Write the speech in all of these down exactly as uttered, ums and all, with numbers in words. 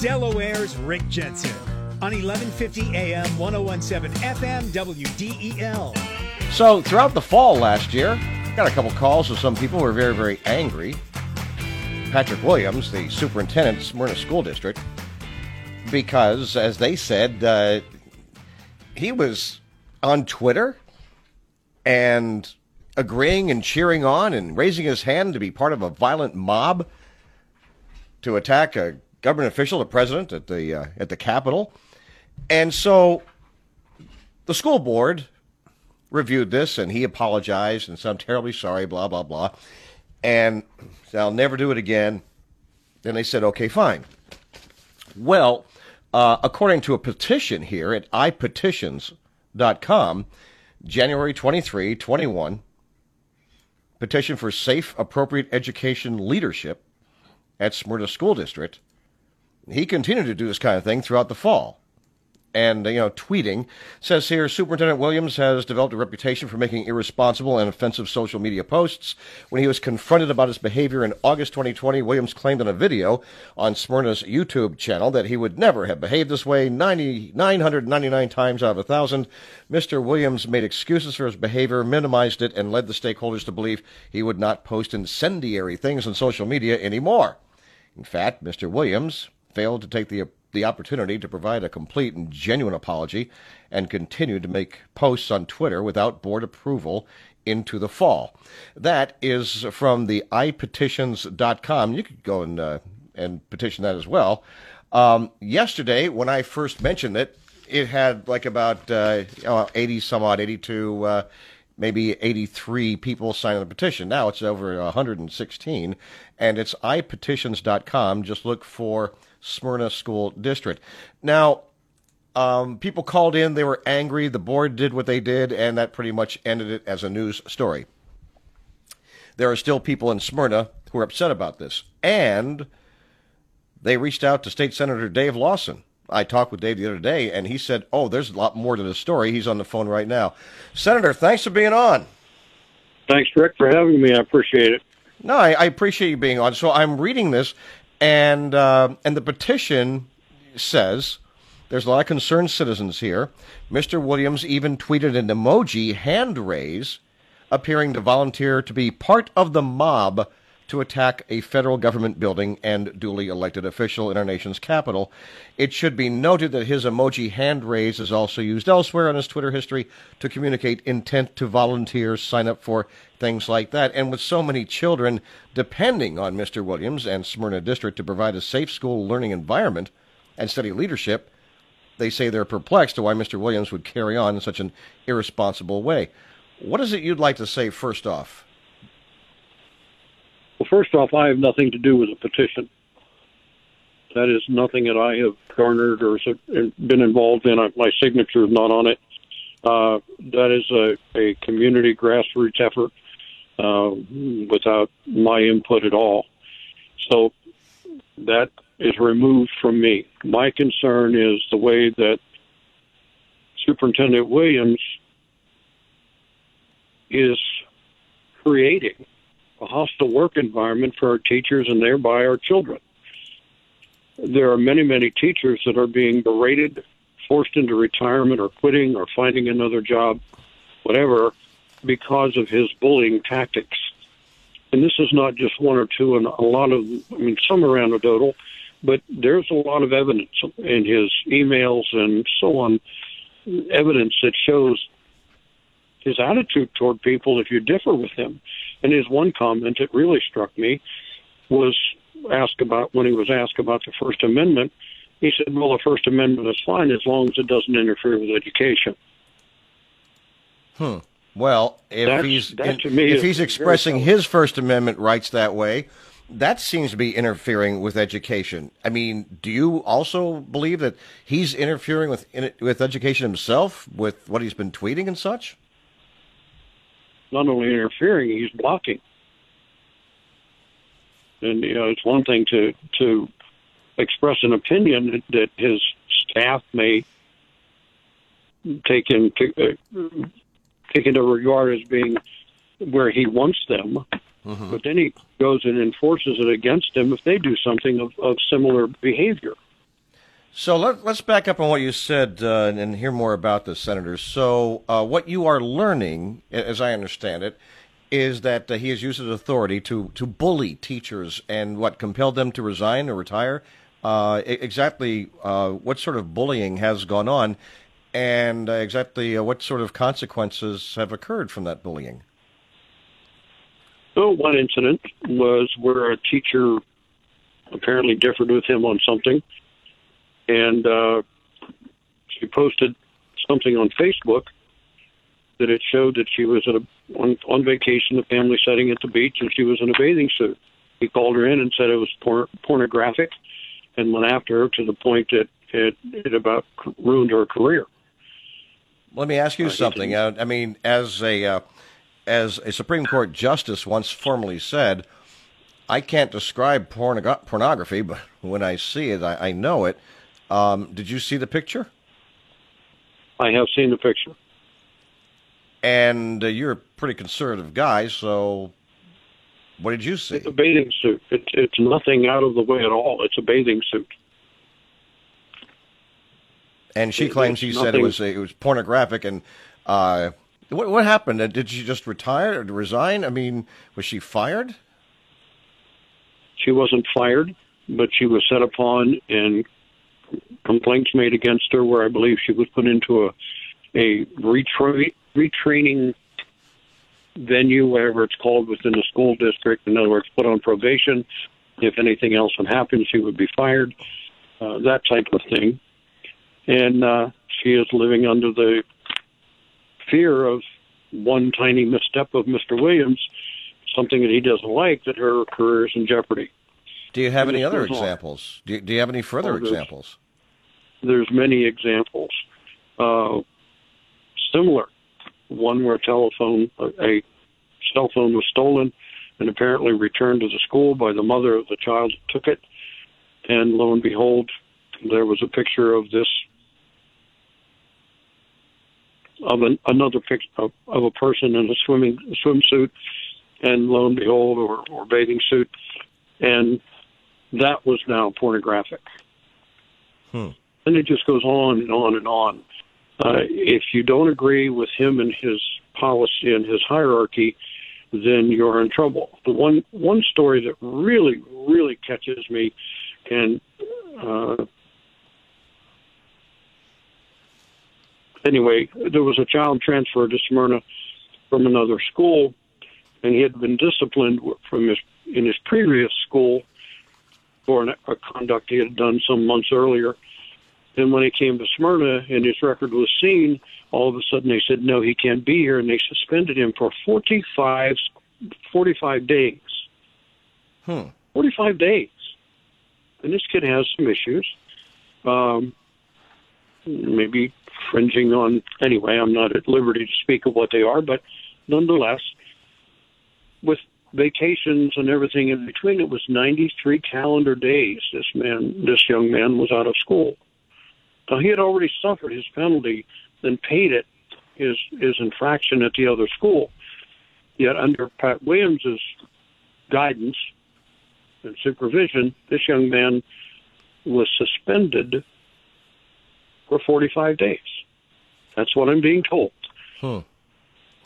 Delaware's Rick Jensen on eleven fifty A M, one oh one seven F M, W D E L. So throughout the fall last year, I got a couple calls with some people who were very, very angry. Patrick Williams, the superintendent of Smyrna School District, because, as they said, uh, he was on Twitter and agreeing and cheering on and raising his hand to be part of a violent mob to attack a government official, the president, at the uh, at the Capitol. And so the school board reviewed this, and he apologized and said, "I'm terribly sorry, blah, blah, blah. And I'll never do it again." Then they said, "Okay, fine." Well, uh, according to a petition here at i petitions dot com, January twenty-third, twenty-one, petition for safe, appropriate education leadership at Smyrna School District. He continued to do this kind of thing throughout the fall. And, you know, tweeting, says here, Superintendent Williams has developed a reputation for making irresponsible and offensive social media posts. When he was confronted about his behavior in August twenty twenty, Williams claimed in a video on Smyrna's YouTube channel that he would never have behaved this way ninety, nine hundred ninety-nine times out of one thousand. Mister Williams made excuses for his behavior, minimized it, and led the stakeholders to believe he would not post incendiary things on social media anymore. In fact, Mister Williams failed to take the the opportunity to provide a complete and genuine apology and continued to make posts on Twitter without board approval into the fall. That is from the i petitions dot com. You could go and, uh, and petition that as well. Um, yesterday, when I first mentioned it, it had like about uh, eighty some odd, eighty-two, uh, maybe eighty-three people signing the petition. Now it's over one hundred sixteen, and it's i petitions dot com. Just look for Smyrna School District. Now, um, people called in. They were angry. The board did what they did, and that pretty much ended it as a news story. There are still people in Smyrna who are upset about this, and they reached out to State Senator Dave Lawson. I talked with Dave the other day, and he said, "Oh, there's a lot more to this story." He's on the phone right now. Senator, thanks for being on. Thanks, Rick, for having me. I appreciate it. No, I, I appreciate you being on. So I'm reading this. And uh, and the petition says there's a lot of concerned citizens here. Mister Williams even tweeted an emoji hand raise, appearing to volunteer to be part of the mob to attack a federal government building and duly elected official in our nation's capital. It should be noted that his emoji hand raise is also used elsewhere on his Twitter history to communicate intent to volunteer, sign up for things like that. And with so many children depending on Mister Williams and Smyrna District to provide a safe school learning environment and steady leadership, they say they're perplexed to why Mister Williams would carry on in such an irresponsible way. What is it you'd like to say first off? Well, first off, I have nothing to do with the petition. That is nothing that I have garnered or been involved in. My signature is not on it. Uh, that is a, a community grassroots effort uh, without my input at all. So that is removed from me. My concern is the way that Superintendent Williams is creating a hostile work environment for our teachers and thereby our children. There are many, many teachers that are being berated, forced into retirement or quitting or finding another job, whatever, because of his bullying tactics. And this is not just one or two, and a lot of, I mean, some are anecdotal, but there's a lot of evidence in his emails and so on, evidence that shows his attitude toward people if you differ with him. And his one comment that really struck me was asked about when he was asked about the First Amendment. He said, "Well, the First Amendment is fine as long as it doesn't interfere with education." Hmm. Well, if that's, he's that to me if he's expressing his First Amendment rights that way, that seems to be interfering with education. I mean, do you also believe that he's interfering with with education himself with what he's been tweeting and such? Not only interfering, he's blocking. And, you know, it's one thing to, to express an opinion that his staff may take into, uh, take into regard as being where he wants them, mm-hmm. but then he goes and enforces it against them if they do something of, of similar behavior. So let, let's back up on what you said uh, and, and hear more about this, Senator. So uh, what you are learning, as I understand it, is that uh, he has used his authority to, to bully teachers and what, compelled them to resign or retire? Uh, exactly uh, what sort of bullying has gone on, and uh, exactly uh, what sort of consequences have occurred from that bullying? Well, one incident was where a teacher apparently differed with him on something, and uh, she posted something on Facebook that it showed that she was at a, on, on vacation, a family setting at the beach, and she was in a bathing suit. He called her in and said it was por- pornographic and went after her to the point that it, it about ruined her career. Let me ask you uh, something. I, I mean, as a... Uh... As a Supreme Court justice once formally said, I can't describe pornog- pornography, but when I see it, I, I know it. Um, did you see the picture? I have seen the picture. And uh, you're a pretty conservative guy, so what did you see? It's a bathing suit. It, it's nothing out of the way at all. It's a bathing suit. And she it, claims she nothing. said it was, it was pornographic and... Uh, What what happened? Did she just retire or resign? I mean, was she fired? She wasn't fired, but she was set upon and complaints made against her where I believe she was put into a a retra- retraining venue, whatever it's called, within the school district. In other words, put on probation. If anything else had happened, she would be fired, uh, that type of thing. And uh, she is living under the fear of one tiny misstep of Mister Williams, something that he doesn't like, that her career is in jeopardy. Do you have and any other examples? Do you, do you have any further oh, there's, examples? There's many examples. Uh, similar. One where a telephone, a cell phone was stolen and apparently returned to the school by the mother of the child who took it. And lo and behold, there was a picture of this of an, another picture of, of a person in a swimming swimsuit and lo and behold, or, or bathing suit. And that was now pornographic. Hmm. And it just goes on and on and on. Uh, if you don't agree with him and his policy and his hierarchy, then you're in trouble. The one, one story that really, really catches me and, uh, Anyway, there was a child transferred to Smyrna from another school, and he had been disciplined from his in his previous school for an, a conduct he had done some months earlier. And when he came to Smyrna and his record was seen, all of a sudden they said, no, he can't be here, and they suspended him for forty-five, forty-five days. Hmm. forty-five days. And this kid has some issues. Um, maybe... fringing on, anyway, I'm not at liberty to speak of what they are, but nonetheless, with vacations and everything in between, it was ninety-three calendar days this man, this young man was out of school. Now, he had already suffered his penalty and paid it, his, his infraction at the other school. Yet under Pat Williams's guidance and supervision, this young man was suspended for forty-five days. That's what I'm being told. Hmm. And,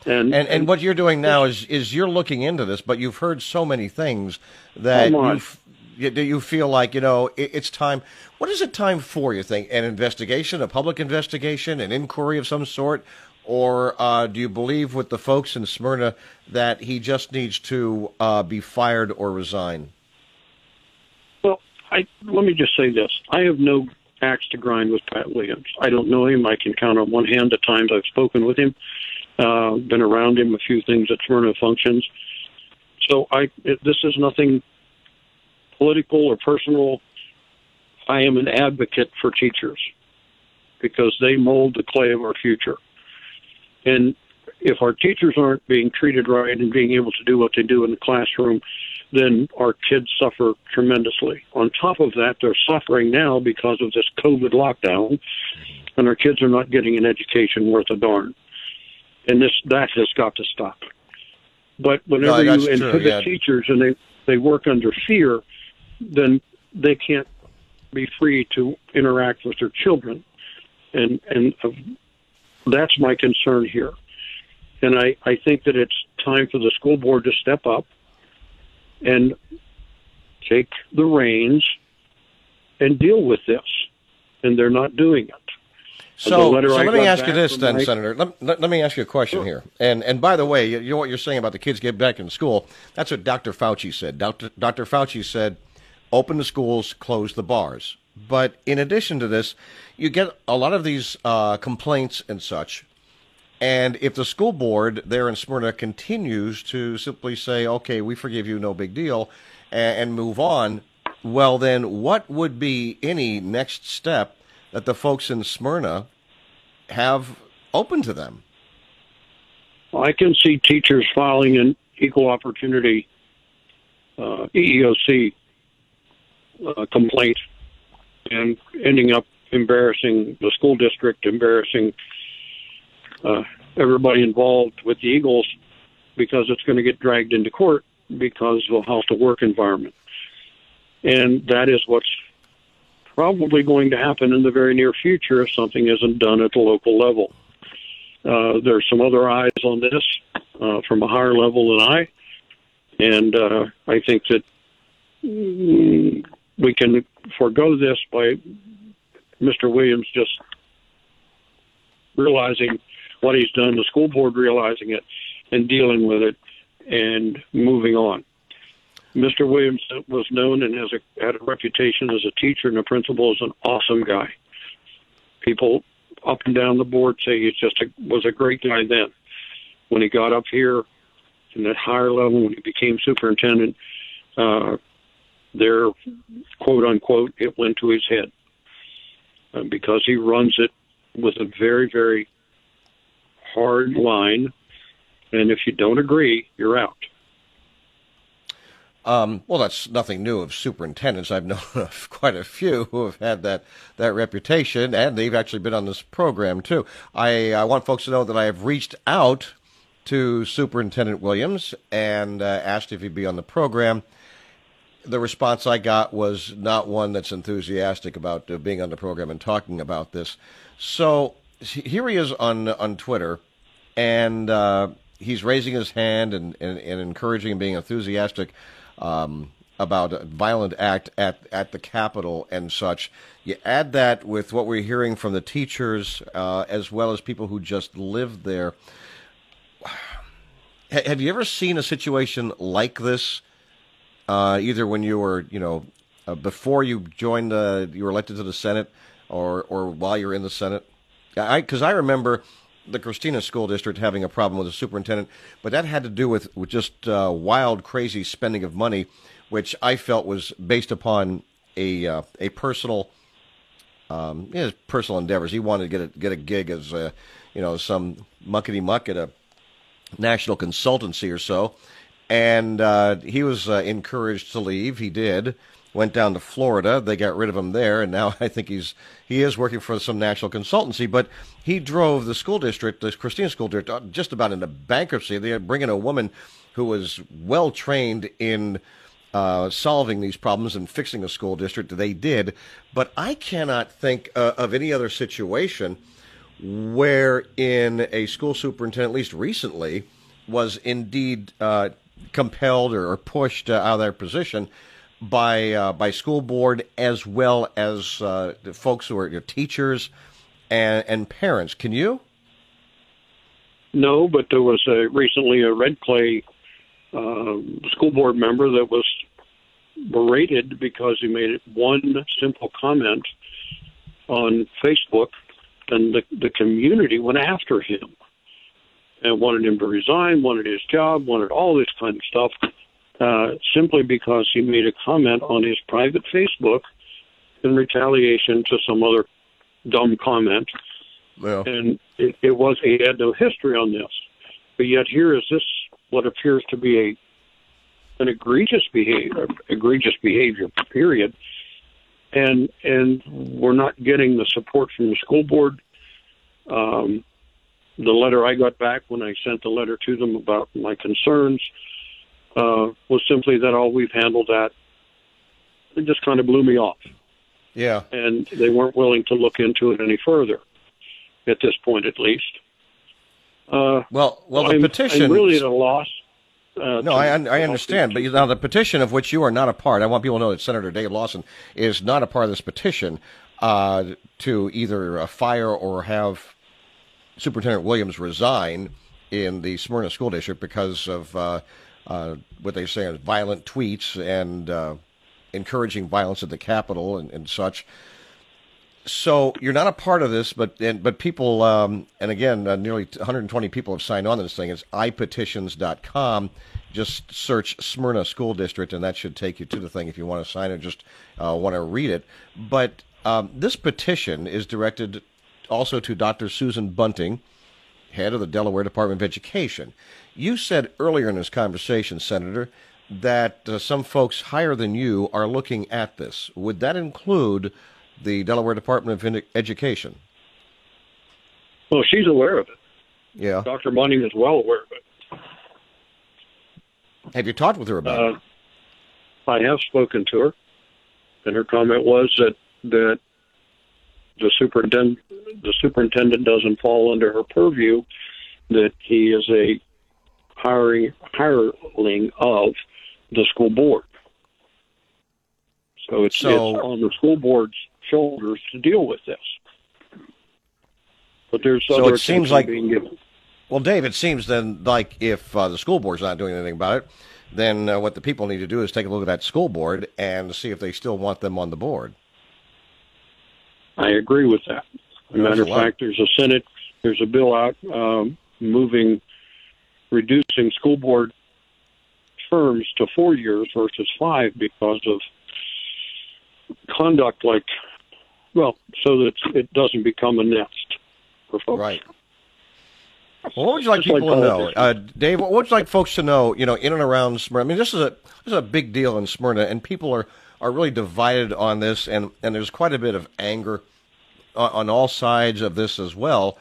and, and and what you're doing now is is you're looking into this, but you've heard so many things that you you feel like, you know, it, it's time. What is it time for, you think? An investigation, a public investigation, an inquiry of some sort? Or uh, do you believe with the folks in Smyrna that he just needs to uh, be fired or resign? Well, I let me just say this. I have no axe to grind with Pat Williams. I don't know him. I can count on one hand the times I've spoken with him, uh, been around him, a few things at Smyrna functions. So I, it, this is nothing political or personal. I am an advocate for teachers because they mold the clay of our future. And if our teachers aren't being treated right and being able to do what they do in the classroom, then our kids suffer tremendously. On top of that, they're suffering now because of this COVID lockdown, and our kids are not getting an education worth a darn. And this that has got to stop. But whenever no, you inhibit true, yeah. teachers and they, they work under fear, then they can't be free to interact with their children. And and uh, that's my concern here. And I, I think that it's time for the school board to step up and take the reins and deal with this. And they're not doing it. So, so let me ask you this then, Senator. Let, let, let me ask you a question sure. here. And and by the way, you, you know what you're saying about the kids getting back in school? That's what Doctor Fauci said. Doctor Doctor Fauci said, open the schools, close the bars. But in addition to this, you get a lot of these uh, complaints and such. And if the school board there in Smyrna continues to simply say, okay, we forgive you, no big deal, and, and move on, well then what would be any next step that the folks in Smyrna have open to them? Well, I can see teachers filing an equal opportunity uh, E E O C uh, complaint and ending up embarrassing the school district, embarrassing uh, everybody involved with the Eagles, because it's going to get dragged into court because of how the work environment. And that is what's probably going to happen in the very near future if something isn't done at the local level. Uh, there's some other eyes on this uh, from a higher level than I, and uh, I think that mm, we can forego this by Mister Williams just realizing what he's done, the school board realizing it, and dealing with it, and moving on. Mister Williams was known and has a, had a reputation as a teacher and a principal, as an awesome guy. People up and down the board say he just a, was a great guy then. When he got up here in that higher level, when he became superintendent, uh, there, quote unquote, it went to his head uh, because he runs it with a very, very hard line. And if you don't agree, you're out. Um, well, that's nothing new of superintendents. I've known of quite a few who have had that, that reputation, and they've actually been on this program, too. I, I want folks to know that I have reached out to Superintendent Williams and uh, asked if he'd be on the program. The response I got was not one that's enthusiastic about uh, being on the program and talking about this. So here he is on, on Twitter, and uh, he's raising his hand and, and, and encouraging and being enthusiastic Um, about a violent act at, at the Capitol and such. You add that with what we're hearing from the teachers uh, as well as people who just live there. H- have you ever seen a situation like this, uh, either when you were, you know, uh, before you joined, uh, you were elected to the Senate or, or while you're in the Senate? I, 'cause I remember the Christina School District having a problem with the superintendent, but that had to do with, with just uh, wild, crazy spending of money, which I felt was based upon a uh, a personal um, his personal endeavors. He wanted to get a get a gig as a, you know, some muckety muck at a national consultancy or so, and uh, he was uh, encouraged to leave. He did. Went down to Florida. They got rid of him there, and now I think he's he is working for some national consultancy. But he drove the school district, the Christina School District, just about into bankruptcy. They bring in a woman who was well trained in uh, solving these problems and fixing a school district. They did, but I cannot think uh, of any other situation wherein a school superintendent, at least recently, was indeed uh, compelled or pushed uh, out of their position by uh, by school board as well as uh, the folks who are your teachers and, and parents. Can you? No, but there was a, recently a Red Clay uh, school board member that was berated because he made one simple comment on Facebook, and the, the community went after him and wanted him to resign, wanted his job, wanted all this kind of stuff. Uh, simply because he made a comment on his private Facebook in retaliation to some other dumb comment. Well. And it, it was, he had no history on this. But yet here is this, what appears to be a, an egregious behavior, egregious behavior, period. And, and we're not getting the support from the school board. Um, the letter I got back when I sent the letter to them about my concerns Uh, was simply that, all oh, we've handled that. It just kind of blew me off. Yeah. And they weren't willing to look into it any further, at this point at least. Uh, well, well, the I'm, petition... I'm really at a loss. Uh, no, I, I understand. But now the petition of which you are not a part, I want people to know that Senator Dave Lawson is not a part of this petition uh, to either fire or have Superintendent Williams resign in the Smyrna School District because of uh, uh, what they say is violent tweets and uh, encouraging violence at the Capitol and, and such. So you're not a part of this, but and, but people, um, and again, uh, nearly one hundred twenty people have signed on to this thing. It's i petitions dot com. Just search Smyrna School District, and that should take you to the thing if you want to sign or just uh, want to read it. But um, this petition is directed also to Doctor Susan Bunting, head of the Delaware Department of Education. You said earlier in this conversation, Senator, that uh, some folks higher than you are looking at this. Would that include the Delaware Department of Education? Well, she's aware of it. Yeah. Doctor Bunting is well aware of it. Have you talked with her about uh, it? I have spoken to her, and her comment was that that the superintendent the superintendent doesn't fall under her purview, that he is a hiring hireling of the school board. So it's, so it's on the school board's shoulders to deal with this. But there's so other it seems like being given. Well, Dave, it seems then like if uh, the school board's not doing anything about it, then uh, what the people need to do is take a look at that school board and see if they still want them on the board. I agree with that. As a matter of fact, there's a Senate, there's a bill out um, moving, reducing school board terms to four years versus five because of conduct like, well, so that it doesn't become a nest for folks. Right. Well, what would you like Just people like to know? Uh, Dave, what would you like folks to know, you know, in and around Smyrna? I mean, this is a this is a big deal in Smyrna, and people are, are really divided on this, and, and there's quite a bit of anger on, on all sides of this as well.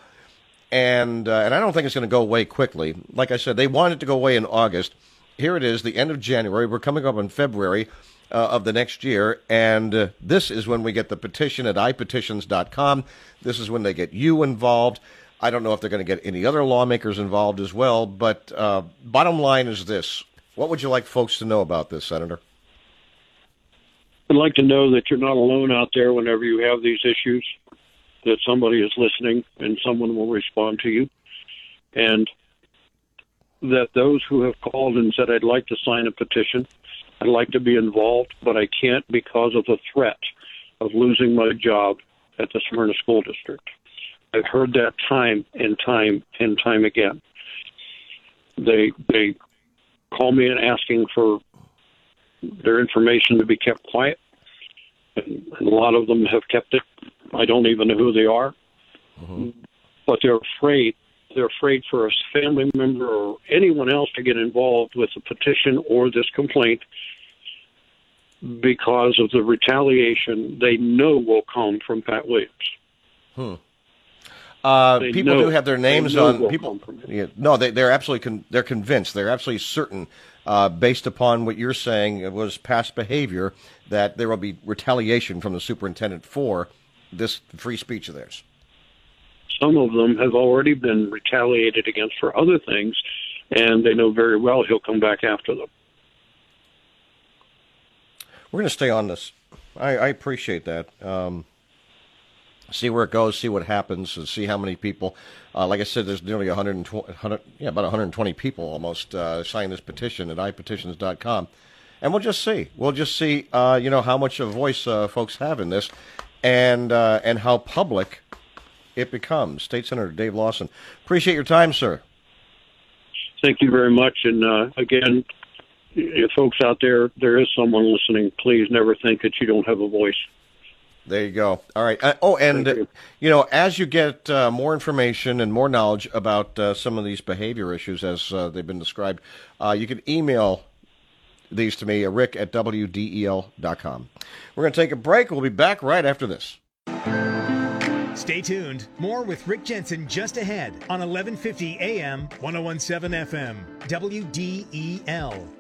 And, uh, and I don't think it's going to go away quickly. Like I said, they wanted it to go away in August. Here it is, the end of January. We're coming up in February Uh, of the next year, and uh, this is when we get the petition at i petitions dot com. This is when they get you involved. I don't know if they're going to get any other lawmakers involved as well, but uh, bottom line is this. What would you like folks to know about this, Senator? I'd like to know that you're not alone out there whenever you have these issues, that somebody is listening and someone will respond to you, and that those who have called and said, I'd like to sign a petition, I'd like to be involved, but I can't because of the threat of losing my job at the Smyrna School District. I've heard that time and time and time again. They they call me in asking for their information to be kept quiet, and a lot of them have kept it. I don't even know who they are, mm-hmm. but they're afraid. They're afraid for a family member or anyone else to get involved with the petition or this complaint because of the retaliation they know will come from Pat Williams. Hmm. Uh, people know, do have their names on people. Yeah, no, they, they're absolutely con, they're convinced. They're absolutely certain, uh, based upon what you're saying, it was past behavior, that there will be retaliation from the superintendent for this free speech of theirs. Some of them have already been retaliated against for other things, and they know very well he'll come back after them. We're going to stay on this. I, I appreciate that. Um, see where it goes, see what happens, and see how many people. Uh, like I said, there's nearly one hundred twenty, one hundred, yeah, about one hundred twenty people almost uh, signed this petition at i petitions dot com, and we'll just see. We'll just see, uh, you know, how much of a voice uh, folks have in this, and uh, and how public it becomes. State Senator Dave Lawson, appreciate your time, sir. Thank you very much. And uh, again, if folks out there, there is someone listening, please never think that you don't have a voice. There you go. All right. Uh, oh, and, you. you know, as you get uh, more information and more knowledge about uh, some of these behavior issues as uh, they've been described, uh, you can email these to me, uh, Rick at W D E L dot com. We're going to take a break. We'll be back right after this. Stay tuned. More with Rick Jensen just ahead on eleven fifty A M, one oh one seven F M, W D E L.